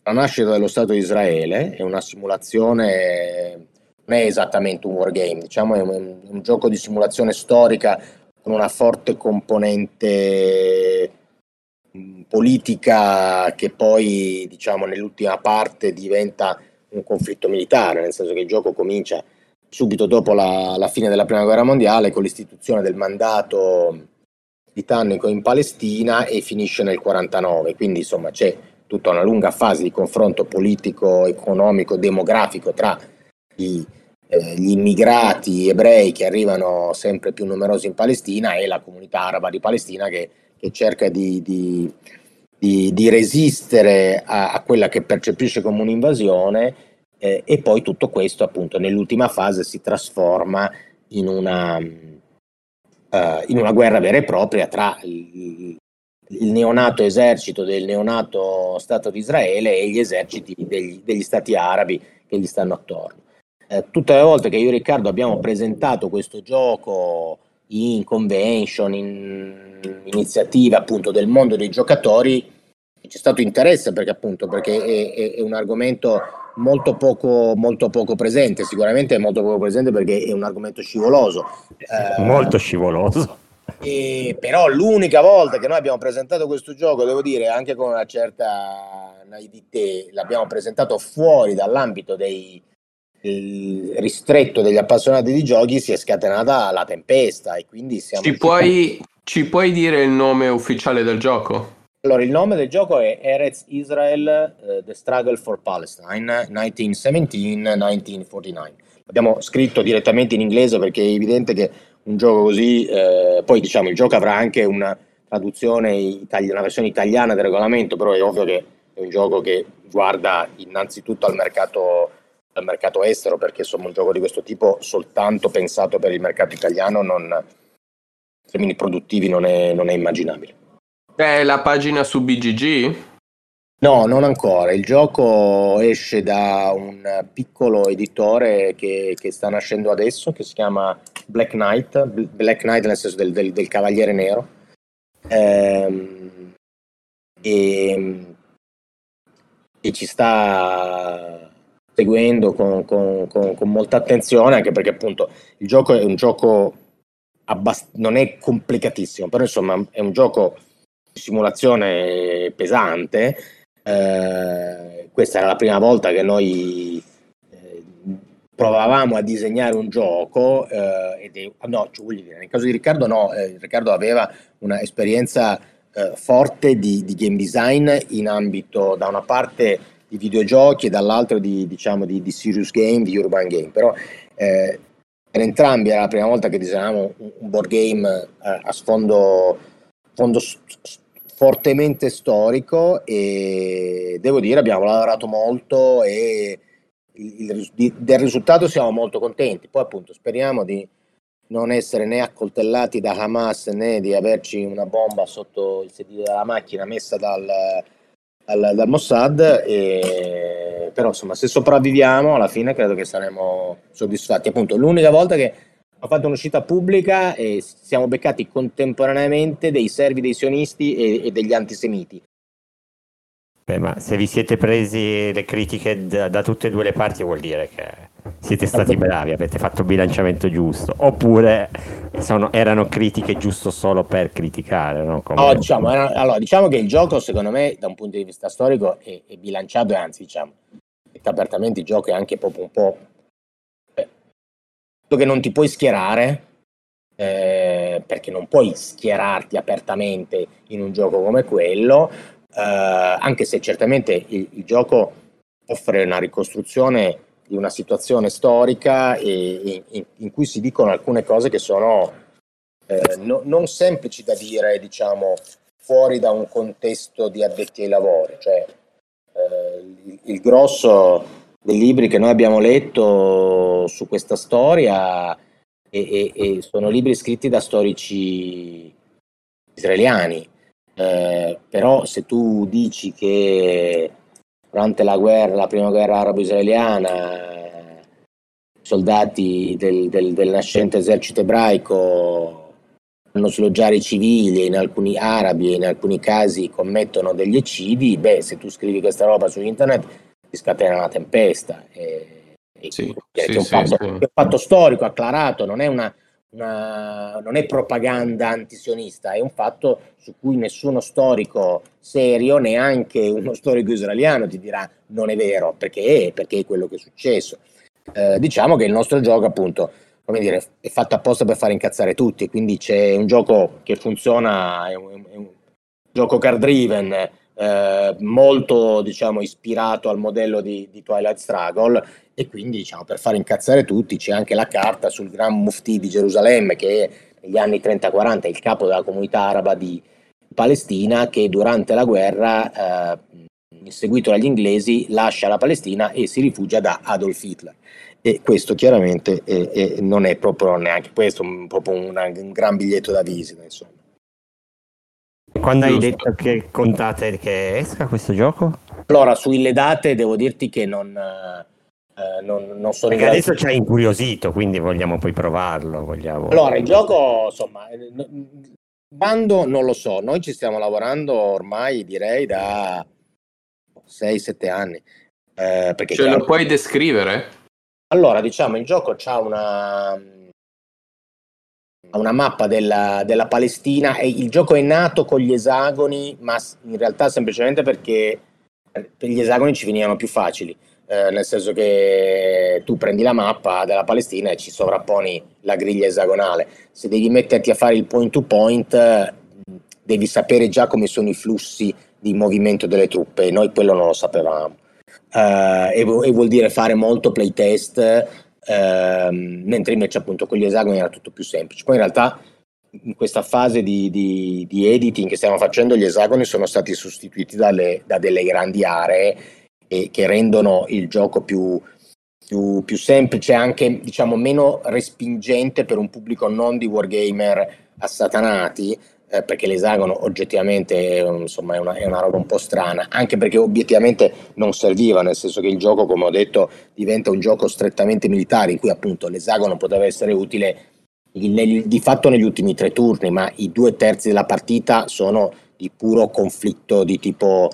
la nascita dello Stato di Israele, è una simulazione, non è esattamente un wargame, diciamo è un gioco di simulazione storica con una forte componente politica che poi diciamo nell'ultima parte diventa un conflitto militare, nel senso che il gioco comincia subito dopo la fine della Prima Guerra Mondiale con l'istituzione del mandato britannico in Palestina e finisce nel 49, quindi insomma c'è tutta una lunga fase di confronto politico, economico, demografico tra gli immigrati ebrei che arrivano sempre più numerosi in Palestina e la comunità araba di Palestina che cerca di resistere a quella che percepisce come un'invasione, e poi tutto questo appunto nell'ultima fase si trasforma in una guerra vera e propria tra il neonato esercito del neonato Stato di Israele e gli eserciti degli stati arabi che gli stanno attorno. Tutte le volte che io e Riccardo abbiamo presentato questo gioco in convention, in iniziative appunto del mondo dei giocatori, c'è stato interesse perché è un argomento molto poco presente, sicuramente è molto poco presente perché è un argomento scivoloso. Molto scivoloso. Però l'unica volta che noi abbiamo presentato questo gioco, devo dire anche con una certa naivete, l'abbiamo presentato fuori dall'ambito ristretto degli appassionati di giochi, si è scatenata la tempesta e quindi siamo... Ci puoi dire il nome ufficiale del gioco? Allora, il nome del gioco è Eretz Israel, The Struggle for Palestine 1917-1949. L'abbiamo scritto direttamente in inglese perché è evidente che un gioco così, poi diciamo il gioco avrà anche una traduzione una versione italiana del regolamento, però è ovvio che è un gioco che guarda innanzitutto al mercato estero, perché insomma un gioco di questo tipo soltanto pensato per il mercato italiano in termini produttivi non è immaginabile. La pagina su BGG? No, non ancora. Il gioco esce da un piccolo editore che sta nascendo adesso, che si chiama Black Knight nel senso del Cavaliere Nero, e ci sta seguendo con molta attenzione, anche perché appunto il gioco è un gioco non è complicatissimo, però insomma è un gioco di simulazione pesante. Questa era la prima volta che noi provavamo a disegnare un gioco, nel caso di Riccardo Riccardo aveva una esperienza forte di game design in ambito da una parte di videogiochi e dall'altra di serious game, di urban game, però Per entrambi era la prima volta che disegnavamo un board game a sfondo fortemente storico, e devo dire abbiamo lavorato molto e del risultato siamo molto contenti. Poi appunto speriamo di non essere né accoltellati da Hamas né di averci una bomba sotto il sedile della macchina messa dal Mossad, e però insomma se sopravviviamo alla fine credo che saremo soddisfatti. Appunto l'unica volta che ho fatto un'uscita pubblica e siamo beccati contemporaneamente dei servi dei sionisti e degli antisemiti. Beh, ma se vi siete presi le critiche da tutte e due le parti vuol dire che siete stati bravi, avete fatto il bilanciamento giusto, oppure erano critiche giusto solo per criticare, no? Come... No, diciamo che il gioco secondo me da un punto di vista storico è bilanciato, e anzi diciamo che apertamente il gioco è anche proprio un po' che non ti puoi schierare, perché non puoi schierarti apertamente in un gioco come quello. Anche se certamente il gioco offre una ricostruzione di una situazione storica e in cui si dicono alcune cose che sono non semplici da dire, diciamo, fuori da un contesto di addetti ai lavori. Cioè, il grosso dei libri che noi abbiamo letto su questa storia e sono libri scritti da storici israeliani. Però se tu dici che durante la prima guerra arabo-israeliana, i soldati del nascente esercito ebraico fanno sloggiare i civili, in alcuni arabi e in alcuni casi commettono degli eccidi, beh, se tu scrivi questa roba su internet ti scatena una tempesta. È un fatto storico acclarato, non è non è propaganda antisionista, è un fatto su cui nessuno storico serio, neanche uno storico israeliano, ti dirà non è vero, perché è quello che è successo. Diciamo che il nostro gioco, appunto, come dire, è fatto apposta per far incazzare tutti, quindi c'è un gioco che funziona, è un gioco card driven, molto, diciamo, ispirato al modello di Twilight Struggle, e quindi, diciamo, per far incazzare tutti c'è anche la carta sul Gran Mufti di Gerusalemme, che negli anni 30-40 è il capo della comunità araba di Palestina, che durante la guerra, inseguito dagli inglesi, lascia la Palestina e si rifugia da Adolf Hitler, e questo chiaramente non è proprio neanche questo proprio un gran biglietto da visita, insomma. Quando hai detto che contate che esca questo gioco? Allora, sulle date devo dirti che non sono in grado. Adesso ci hai incuriosito, quindi vogliamo poi provarlo. Allora, il gioco, insomma, quando non lo so, noi ci stiamo lavorando ormai direi da 6-7 anni. Perché ce lo puoi descrivere? Allora, diciamo, il gioco c'ha una mappa della Palestina, e il gioco è nato con gli esagoni, ma in realtà semplicemente perché per gli esagoni ci venivano più facili, nel senso che tu prendi la mappa della Palestina e ci sovrapponi la griglia esagonale. Se devi metterti a fare il point to point devi sapere già come sono i flussi di movimento delle truppe, e noi quello non lo sapevamo, e vuol dire fare molto playtest. Mentre invece appunto con gli esagoni era tutto più semplice. Poi in realtà in questa fase di editing che stiamo facendo gli esagoni sono stati sostituiti da delle grandi aree, che rendono il gioco più semplice, anche diciamo meno respingente per un pubblico non di wargamer assatanati, perché l'esagono oggettivamente insomma è una roba un po' strana, anche perché obiettivamente non serviva, nel senso che il gioco, come ho detto, diventa un gioco strettamente militare, in cui appunto l'esagono poteva essere utile di fatto negli ultimi 3 turni, ma i 2/3 della partita sono di puro conflitto di tipo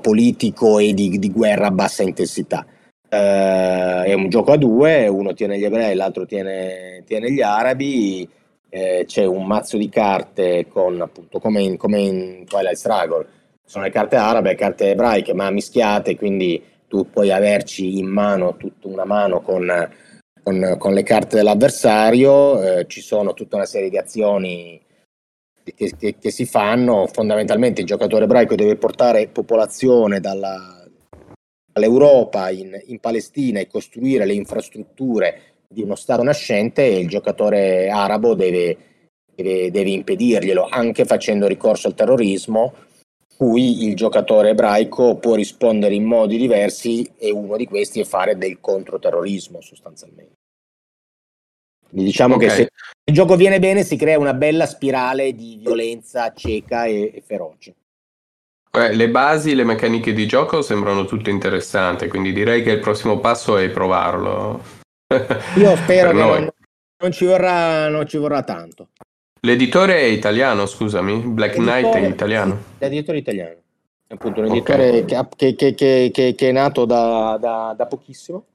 politico e di guerra a bassa intensità. È un gioco a due, uno tiene gli ebrei, l'altro tiene gli arabi. C'è un mazzo di carte con, appunto, come in Twilight Struggle, sono le carte arabe e le carte ebraiche ma mischiate, quindi tu puoi averci in mano tutta una mano con le carte dell'avversario. Ci sono tutta una serie di azioni che si fanno. Fondamentalmente il giocatore ebraico deve portare popolazione dall'Europa in Palestina e costruire le infrastrutture di uno Stato nascente e il giocatore arabo deve impedirglielo, anche facendo ricorso al terrorismo, cui il giocatore ebraico può rispondere in modi diversi, e uno di questi è fare del controterrorismo sostanzialmente. Quindi diciamo che se il gioco viene bene si crea una bella spirale di violenza cieca e feroce. Le basi, le meccaniche di gioco sembrano tutte interessanti, quindi direi che il prossimo passo è provarlo. Io spero che non ci vorrà tanto. L'editore è italiano, scusami, Black Knight è italiano? Sì, l'editore italiano. È appunto un editore che è nato da pochissimo.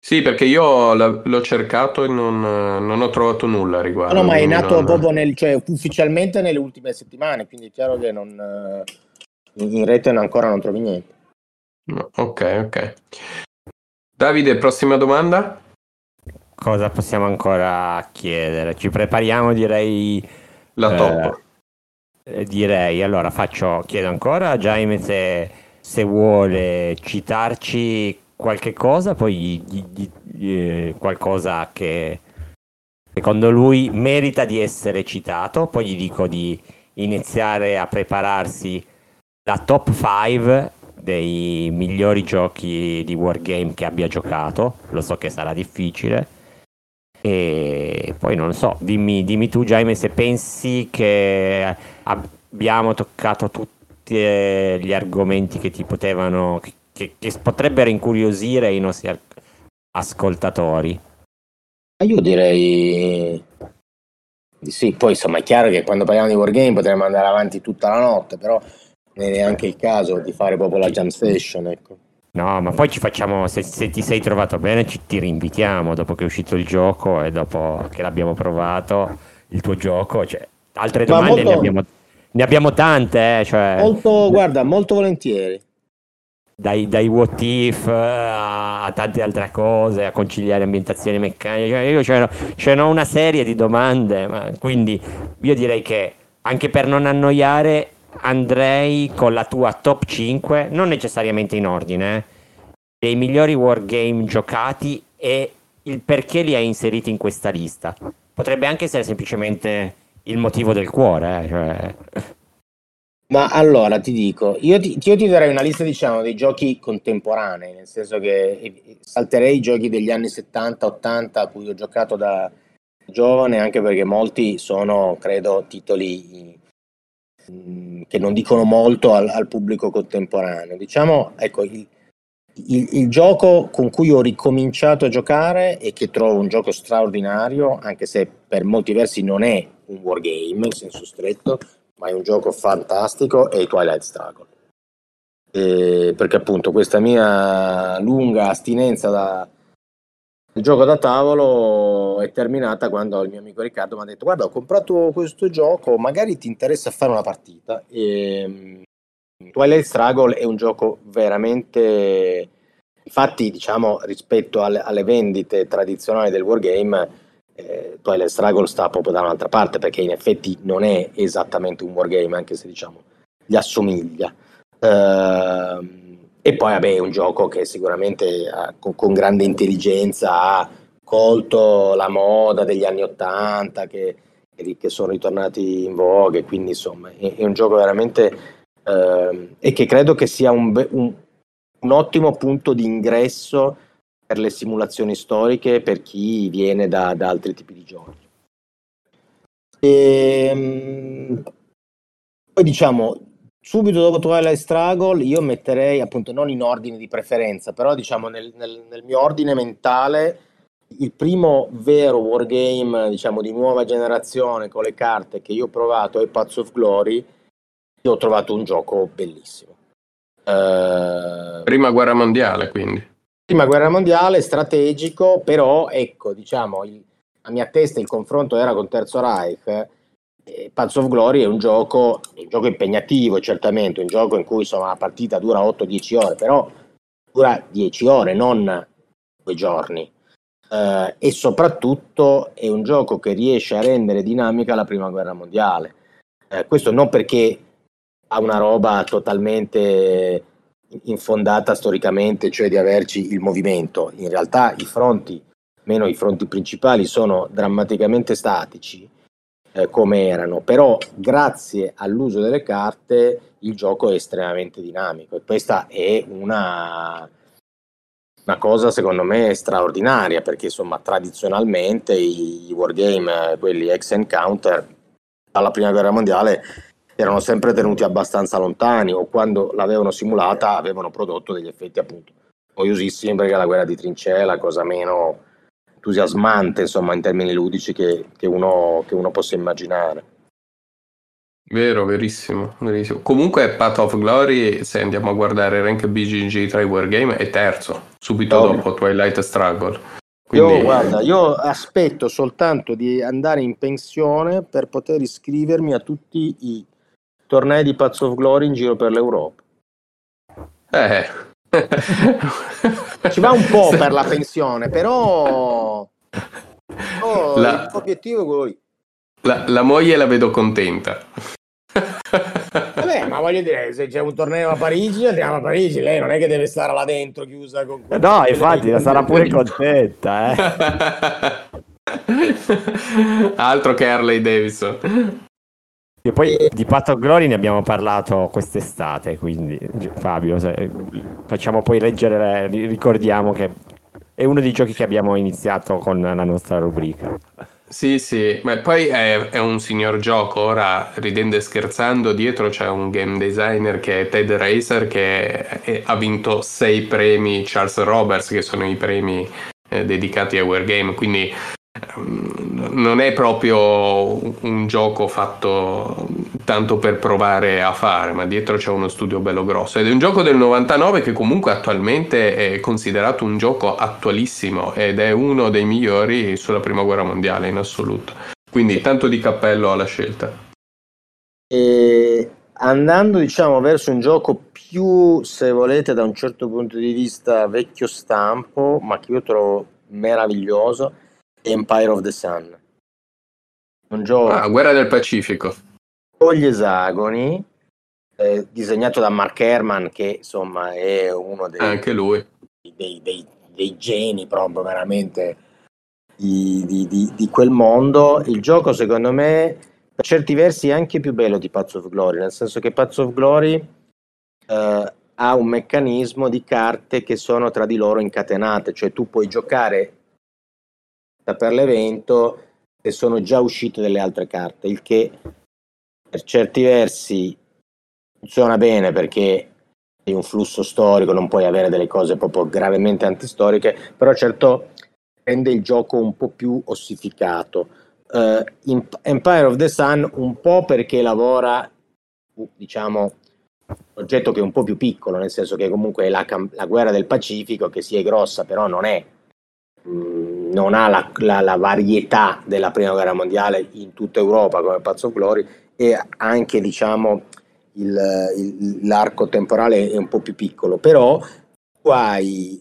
Sì, perché io l'ho cercato e non ho trovato nulla a riguardo. No, ma è nato proprio ufficialmente nelle ultime settimane, quindi è chiaro che in rete ancora non trovi niente. No, ok. Davide, prossima domanda? Cosa possiamo ancora chiedere? Ci prepariamo, direi. La top. Allora chiedo ancora a Giaime se vuole citarci qualche cosa, poi qualcosa che secondo lui merita di essere citato, poi gli dico di iniziare a prepararsi la top 5 dei migliori giochi di wargame che abbia giocato. Lo so che sarà difficile, e poi non lo so, dimmi tu Giaime se pensi che abbiamo toccato tutti gli argomenti che ti potevano... Che potrebbero incuriosire i nostri ascoltatori. Io direi di sì. Poi insomma è chiaro che quando parliamo di wargame potremmo andare avanti tutta la notte, però non è neanche il caso di fare proprio la jam session, ecco. No, ma poi ci facciamo, se ti sei trovato bene ti rinvitiamo dopo che è uscito il gioco e dopo che l'abbiamo provato, il tuo gioco, altre domande molto... ne abbiamo tante, molto volentieri. Dai what if a tante altre cose, a conciliare ambientazioni meccaniche, io c'ho una serie di domande, ma quindi io direi che anche per non annoiare andrei con la tua top 5, non necessariamente in ordine, dei migliori wargame giocati e il perché li hai inseriti in questa lista. Potrebbe anche essere semplicemente il motivo del cuore, Ma allora ti dico, io ti darei una lista, diciamo, dei giochi contemporanei, nel senso che salterei i giochi degli anni 70-80 a cui ho giocato da giovane, anche perché molti sono, credo, titoli che non dicono molto al pubblico contemporaneo. Diciamo, ecco, il gioco con cui ho ricominciato a giocare e che trovo un gioco straordinario, anche se per molti versi non è un wargame in senso stretto, ma è un gioco fantastico, è Twilight Struggle, perché appunto questa mia lunga astinenza dal gioco da tavolo è terminata quando il mio amico Riccardo mi ha detto: guarda, ho comprato questo gioco, magari ti interessa fare una partita. Twilight Struggle è un gioco veramente, infatti diciamo rispetto alle vendite tradizionali del wargame, Twilight Struggle sta proprio da un'altra parte, perché in effetti non è esattamente un wargame, anche se diciamo gli assomiglia, e poi vabbè è un gioco che sicuramente con grande intelligenza ha colto la moda degli anni 80 che sono ritornati in vogue, quindi insomma è un gioco veramente e che credo che sia un ottimo punto di ingresso per le simulazioni storiche, per chi viene da altri tipi di giochi. Poi diciamo, subito dopo Twilight Struggle, io metterei, appunto non in ordine di preferenza, però diciamo nel mio ordine mentale, il primo vero wargame, diciamo di nuova generazione, con le carte, che io ho provato è Paths of Glory, e ho trovato un gioco bellissimo. Prima guerra mondiale, quindi. Prima guerra mondiale, strategico, però ecco, diciamo, a mia testa il confronto era con Terzo Reich. Paths of Glory è un gioco impegnativo, certamente, un gioco in cui insomma la partita dura 8-10 ore, però dura 10 ore, non 2 giorni. E soprattutto è un gioco che riesce a rendere dinamica la prima guerra mondiale. Questo non perché ha una roba totalmente infondata storicamente, cioè di averci il movimento. In realtà i fronti, meno i fronti principali, sono drammaticamente statici come erano, però grazie all'uso delle carte il gioco è estremamente dinamico, e questa è una cosa secondo me straordinaria, perché insomma tradizionalmente i wargame, quelli ex encounter, dalla prima guerra mondiale erano sempre tenuti abbastanza lontani, o quando l'avevano simulata avevano prodotto degli effetti appunto noiosissimi, perché la guerra di trincea è la cosa meno entusiasmante, insomma, in termini ludici che uno possa immaginare. Vero, verissimo, verissimo. Comunque Path of Glory, se andiamo a guardare rank BGG tra i wargame, è terzo, subito dopo Twilight Struggle. Quindi... Io aspetto soltanto di andare in pensione per poter iscrivermi a tutti i tornei di Path of Glory in giro per l'Europa. Ci va un po' per la pensione, però l'obiettivo è quello lì. La moglie la vedo contenta. Vabbè, ma voglio dire, se c'è un torneo a Parigi, andiamo a Parigi. Lei non è che deve stare là dentro chiusa con... No, infatti sarà pure contenta, eh. Altro che Harley Davidson. E poi di Path of Glory ne abbiamo parlato quest'estate, quindi Fabio, facciamo poi leggere, ricordiamo che è uno dei giochi che abbiamo iniziato con la nostra rubrica. Sì, sì, ma poi è un signor gioco. Ora, ridendo e scherzando, dietro c'è un game designer che è Ted Reiser, che ha vinto 6 premi Charles Roberts, che sono i premi dedicati a Wargame, quindi non è proprio un gioco fatto tanto per provare a fare, ma dietro c'è uno studio bello grosso, ed è un gioco del 99 che comunque attualmente è considerato un gioco attualissimo ed è uno dei migliori sulla prima guerra mondiale in assoluto, quindi tanto di cappello alla scelta. E andando diciamo verso un gioco più, se volete, da un certo punto di vista vecchio stampo, ma che io trovo meraviglioso, Empire of the Sun, un gioco guerra del Pacifico con gli esagoni, disegnato da Mark Herman, che insomma è uno dei, anche lui, dei geni proprio veramente di quel mondo. Il gioco secondo me per certi versi è anche più bello di Paths of Glory, nel senso che Paths of Glory ha un meccanismo di carte che sono tra di loro incatenate, cioè tu puoi giocare per l'evento e sono già uscite delle altre carte, il che per certi versi funziona bene, perché è un flusso storico, non puoi avere delle cose proprio gravemente antistoriche, però certo rende il gioco un po' più ossificato. In Empire of the Sun un po' perché lavora diciamo un oggetto che è un po' più piccolo, nel senso che comunque è la guerra del Pacifico, che si è grossa però non è non ha la varietà della prima guerra mondiale in tutta Europa come Paths of Glory, e anche diciamo l'arco temporale è un po' più piccolo, però tu hai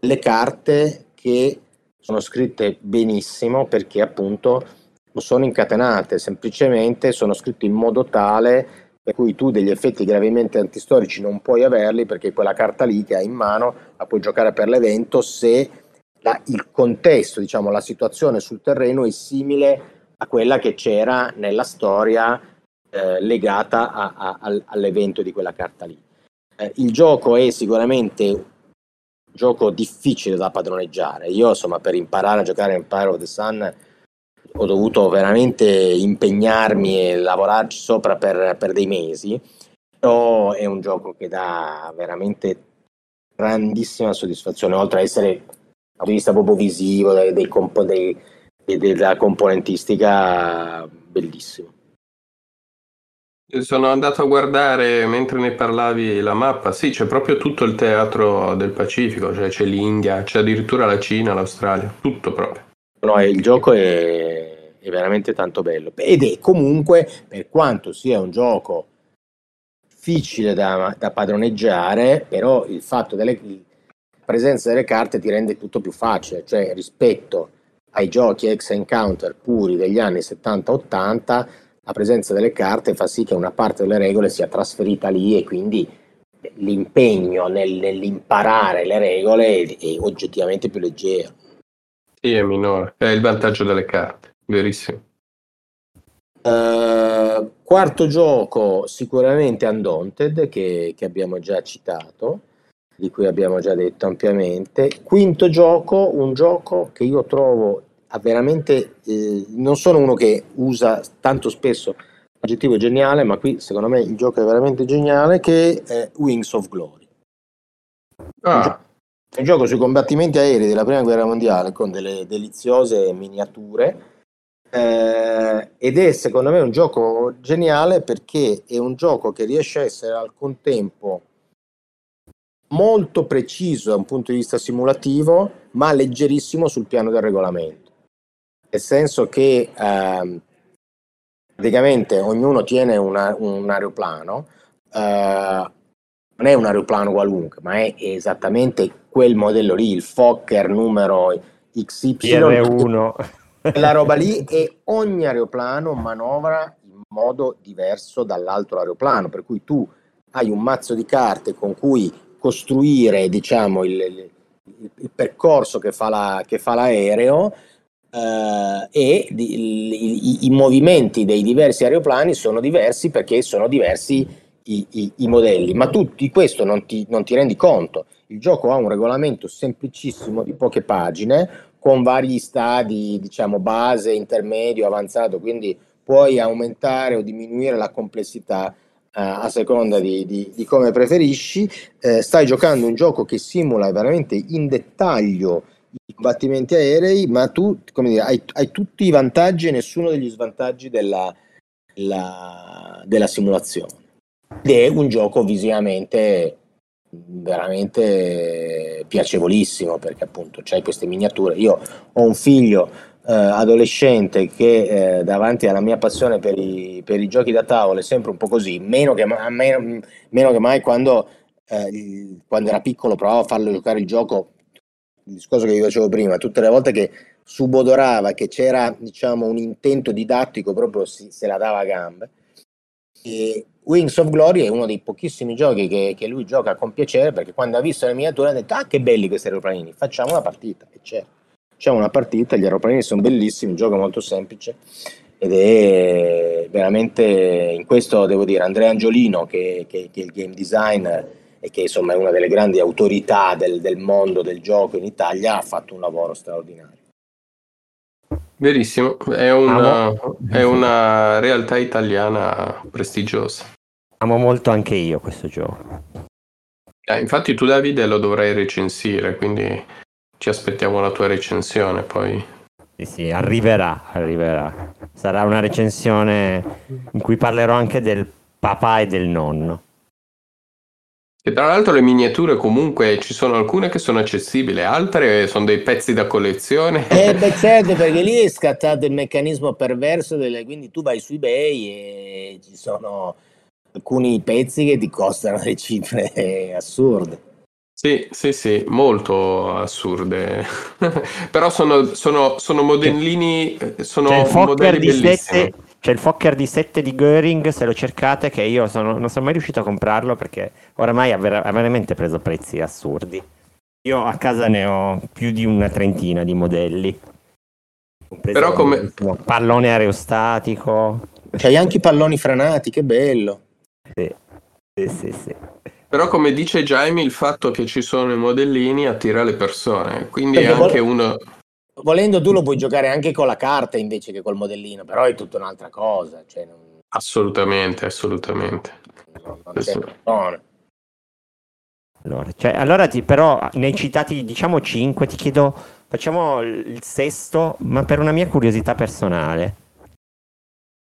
le carte che sono scritte benissimo, perché appunto non sono incatenate, semplicemente sono scritte in modo tale per cui tu degli effetti gravemente antistorici non puoi averli, perché quella carta lì che hai in mano la puoi giocare per l'evento se il contesto, diciamo la situazione sul terreno, è simile a quella che c'era nella storia legata all'evento di quella carta lì. Il gioco è sicuramente un gioco difficile da padroneggiare. Io insomma per imparare a giocare Empire of the Sun ho dovuto veramente impegnarmi e lavorarci sopra per dei mesi, però è un gioco che dà veramente grandissima soddisfazione, oltre a essere dal punto di vista proprio visivo, della componentistica, bellissimo. Sono andato a guardare mentre ne parlavi la mappa. Sì, c'è proprio tutto il teatro del Pacifico, cioè c'è l'India, c'è addirittura la Cina, l'Australia, tutto proprio. No, il gioco è veramente tanto bello, ed è comunque, per quanto sia un gioco difficile da padroneggiare, però il fatto delle presenza delle carte ti rende tutto più facile, cioè rispetto ai giochi ex encounter puri degli anni 70-80 la presenza delle carte fa sì che una parte delle regole sia trasferita lì, e quindi l'impegno nell'imparare le regole è oggettivamente più leggero. Sì, è minore, è il vantaggio delle carte, verissimo. Quarto gioco sicuramente Undaunted, che abbiamo già citato, di cui abbiamo già detto ampiamente. Quinto gioco, un gioco che io trovo veramente, non sono uno che usa tanto spesso l'aggettivo geniale, ma qui secondo me il gioco è veramente geniale, che è Wings of Glory. Un gioco sui combattimenti aerei della prima guerra mondiale con delle deliziose miniature. Ed è secondo me un gioco geniale perché è un gioco che riesce a essere al contempo molto preciso da un punto di vista simulativo, ma leggerissimo sul piano del regolamento, nel senso che praticamente ognuno tiene un aeroplano, non è un aeroplano qualunque, ma è esattamente quel modello lì, il Fokker numero XY PR1 la roba lì, e ogni aeroplano manovra in modo diverso dall'altro aeroplano, per cui tu hai un mazzo di carte con cui costruire, diciamo, il percorso che fa l'aereo, e i movimenti dei diversi aeroplani sono diversi perché sono diversi i modelli, ma tu di questo non ti rendi conto. Il gioco ha un regolamento semplicissimo di poche pagine, con vari stadi, diciamo base, intermedio, avanzato, quindi puoi aumentare o diminuire la complessità a seconda di come preferisci. Stai giocando un gioco che simula veramente in dettaglio i combattimenti aerei, ma tu, come dire, hai tutti i vantaggi e nessuno degli svantaggi della simulazione. Ed è un gioco visivamente veramente piacevolissimo, perché appunto c'hai queste miniature. Io ho un figlio adolescente che davanti alla mia passione per i giochi da tavola è sempre un po' così, meno che mai quando era piccolo provavo a farlo giocare il gioco, il discorso che vi facevo prima, tutte le volte che subodorava che c'era, diciamo, un intento didattico, proprio se la dava a gambe. E Wings of Glory è uno dei pochissimi giochi che lui gioca con piacere, perché quando ha visto le miniature ha detto: ah, che belli questi aeroplanini, facciamo una partita. E c'è una partita, gli aeroplanini sono bellissimi, un gioco molto semplice, ed è veramente, in questo devo dire, Andrea Angiolino che è il game designer e che insomma è una delle grandi autorità del mondo del gioco in Italia, ha fatto un lavoro straordinario. Verissimo, è una realtà italiana prestigiosa. Amo molto anche io questo gioco. Infatti tu, Davide, lo dovrai recensire, quindi ci aspettiamo la tua recensione poi. Sì, arriverà. Sarà una recensione in cui parlerò anche del papà e del nonno. E tra l'altro le miniature, comunque ci sono alcune che sono accessibili, altre sono dei pezzi da collezione. Beh, certo, perché lì è scattato il meccanismo perverso quindi tu vai su eBay e ci sono alcuni pezzi che ti costano delle cifre assurde. Sì, molto assurde. Però sono modellini, sono modelli bellissimi. C'è il Fokker D7 di Göring, se lo cercate, che io non sono mai riuscito a comprarlo perché oramai ha veramente preso prezzi assurdi. Io a casa ne ho più di una trentina di modelli. Però come pallone aerostatico. C'hai anche i palloni franati, che bello. Sì. Però come dice Giaime, il fatto che ci sono i modellini attira le persone, quindi perché è anche uno... Volendo tu lo puoi giocare anche con la carta invece che col modellino, però è tutta un'altra cosa, cioè non... assolutamente non. Allora, però nei citati, diciamo 5, ti chiedo, facciamo il sesto, ma per una mia curiosità personale,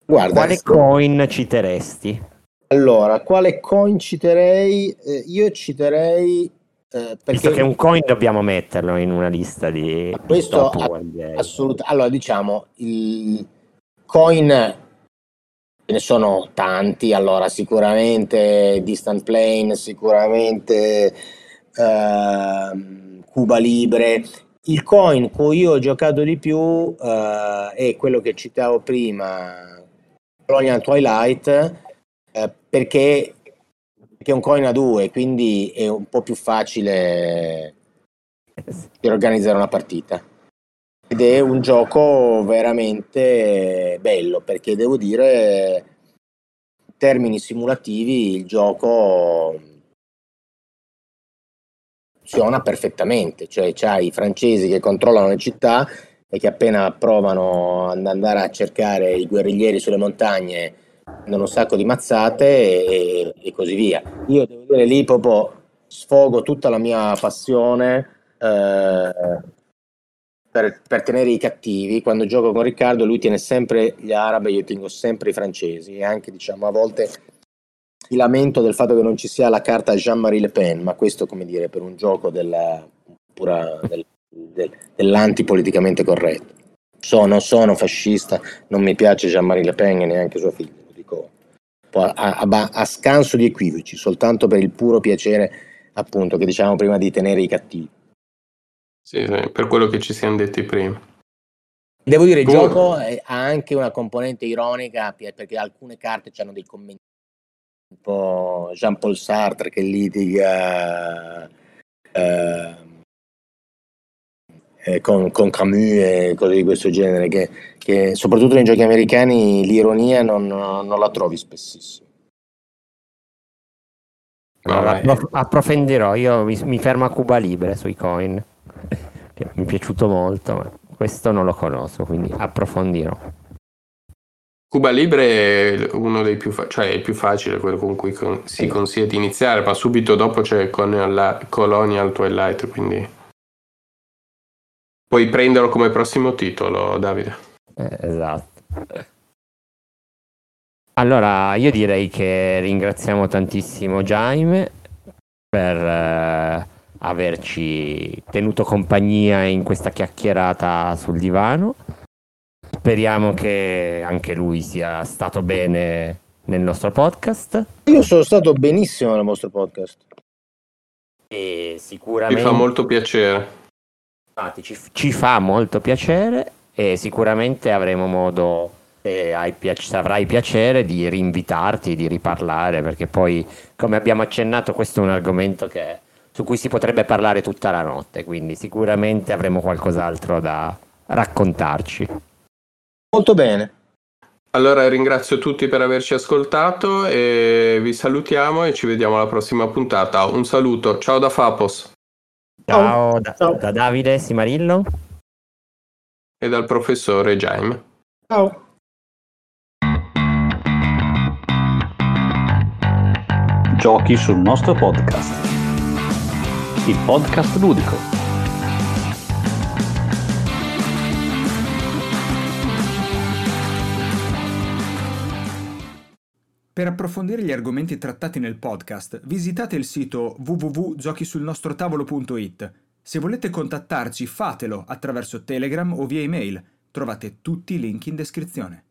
guarda, quale coin citeresti? Allora, quale coin citerei? Io citerei, perché... visto che un coin dobbiamo metterlo in una lista di questo assolutamente. Allora, diciamo, il coin ce ne sono tanti. Allora, sicuramente Distant Plane, sicuramente Cuba Libre. Il coin cui io ho giocato di più è quello che citavo prima, Colonial Twilight, perché Perché è un coin a due, quindi è un po' più facile per organizzare una partita. Ed è un gioco veramente bello, perché devo dire, in termini simulativi, il gioco funziona perfettamente. Cioè c'hai i francesi che controllano le città e che appena provano ad andare a cercare i guerriglieri sulle montagne hanno un sacco di mazzate e così via. Io devo dire lì proprio sfogo tutta la mia passione per tenere i cattivi. Quando gioco con Riccardo lui tiene sempre gli arabi, io tengo sempre i francesi, e anche diciamo a volte mi lamento del fatto che non ci sia la carta Jean-Marie Le Pen, ma questo, come dire, per un gioco dell'antipoliticamente corretto. Non sono fascista, non mi piace Jean-Marie Le Pen e neanche sua figlia, lo dico a scanso di equivoci, soltanto per il puro piacere, appunto, che dicevamo prima, di tenere i cattivi. Sì, per quello che ci siamo detti prima. Devo dire, il gioco ha anche una componente ironica, perché alcune carte hanno dei commenti un po' Jean-Paul Sartre che litiga con Camus e cose di questo genere, che soprattutto nei giochi americani l'ironia non la trovi spessissimo. Approfondirò, io mi fermo a Cuba Libre sui coin, che mi è piaciuto molto, ma questo non lo conosco, quindi approfondirò. Cuba Libre è uno dei più cioè è il più facile, quello con cui si consiglia di iniziare, ma subito dopo c'è con la Colonial Twilight, quindi puoi prenderlo come prossimo titolo, Davide. Esatto. Allora, io direi che ringraziamo tantissimo Giaime per averci tenuto compagnia in questa chiacchierata sul divano. Speriamo che anche lui sia stato bene nel nostro podcast. Io sono stato benissimo nel vostro podcast. E sicuramente mi fa molto piacere. Ci fa molto piacere, e sicuramente avremo modo, se avrai piacere, di rinvitarti, di riparlare, perché poi, come abbiamo accennato, questo è un argomento su cui si potrebbe parlare tutta la notte, quindi sicuramente avremo qualcos'altro da raccontarci. Molto bene. Allora ringrazio tutti per averci ascoltato e vi salutiamo e ci vediamo alla prossima puntata. Un saluto, ciao da Fapos. Ciao. Da Davide Simarillon e dal professore Giaime. Ciao. Giochi sul nostro podcast. Il podcast ludico. Per approfondire gli argomenti trattati nel podcast, visitate il sito www.giochisulnostrotavolo.it. Se volete contattarci, fatelo attraverso Telegram o via email. Trovate tutti i link in descrizione.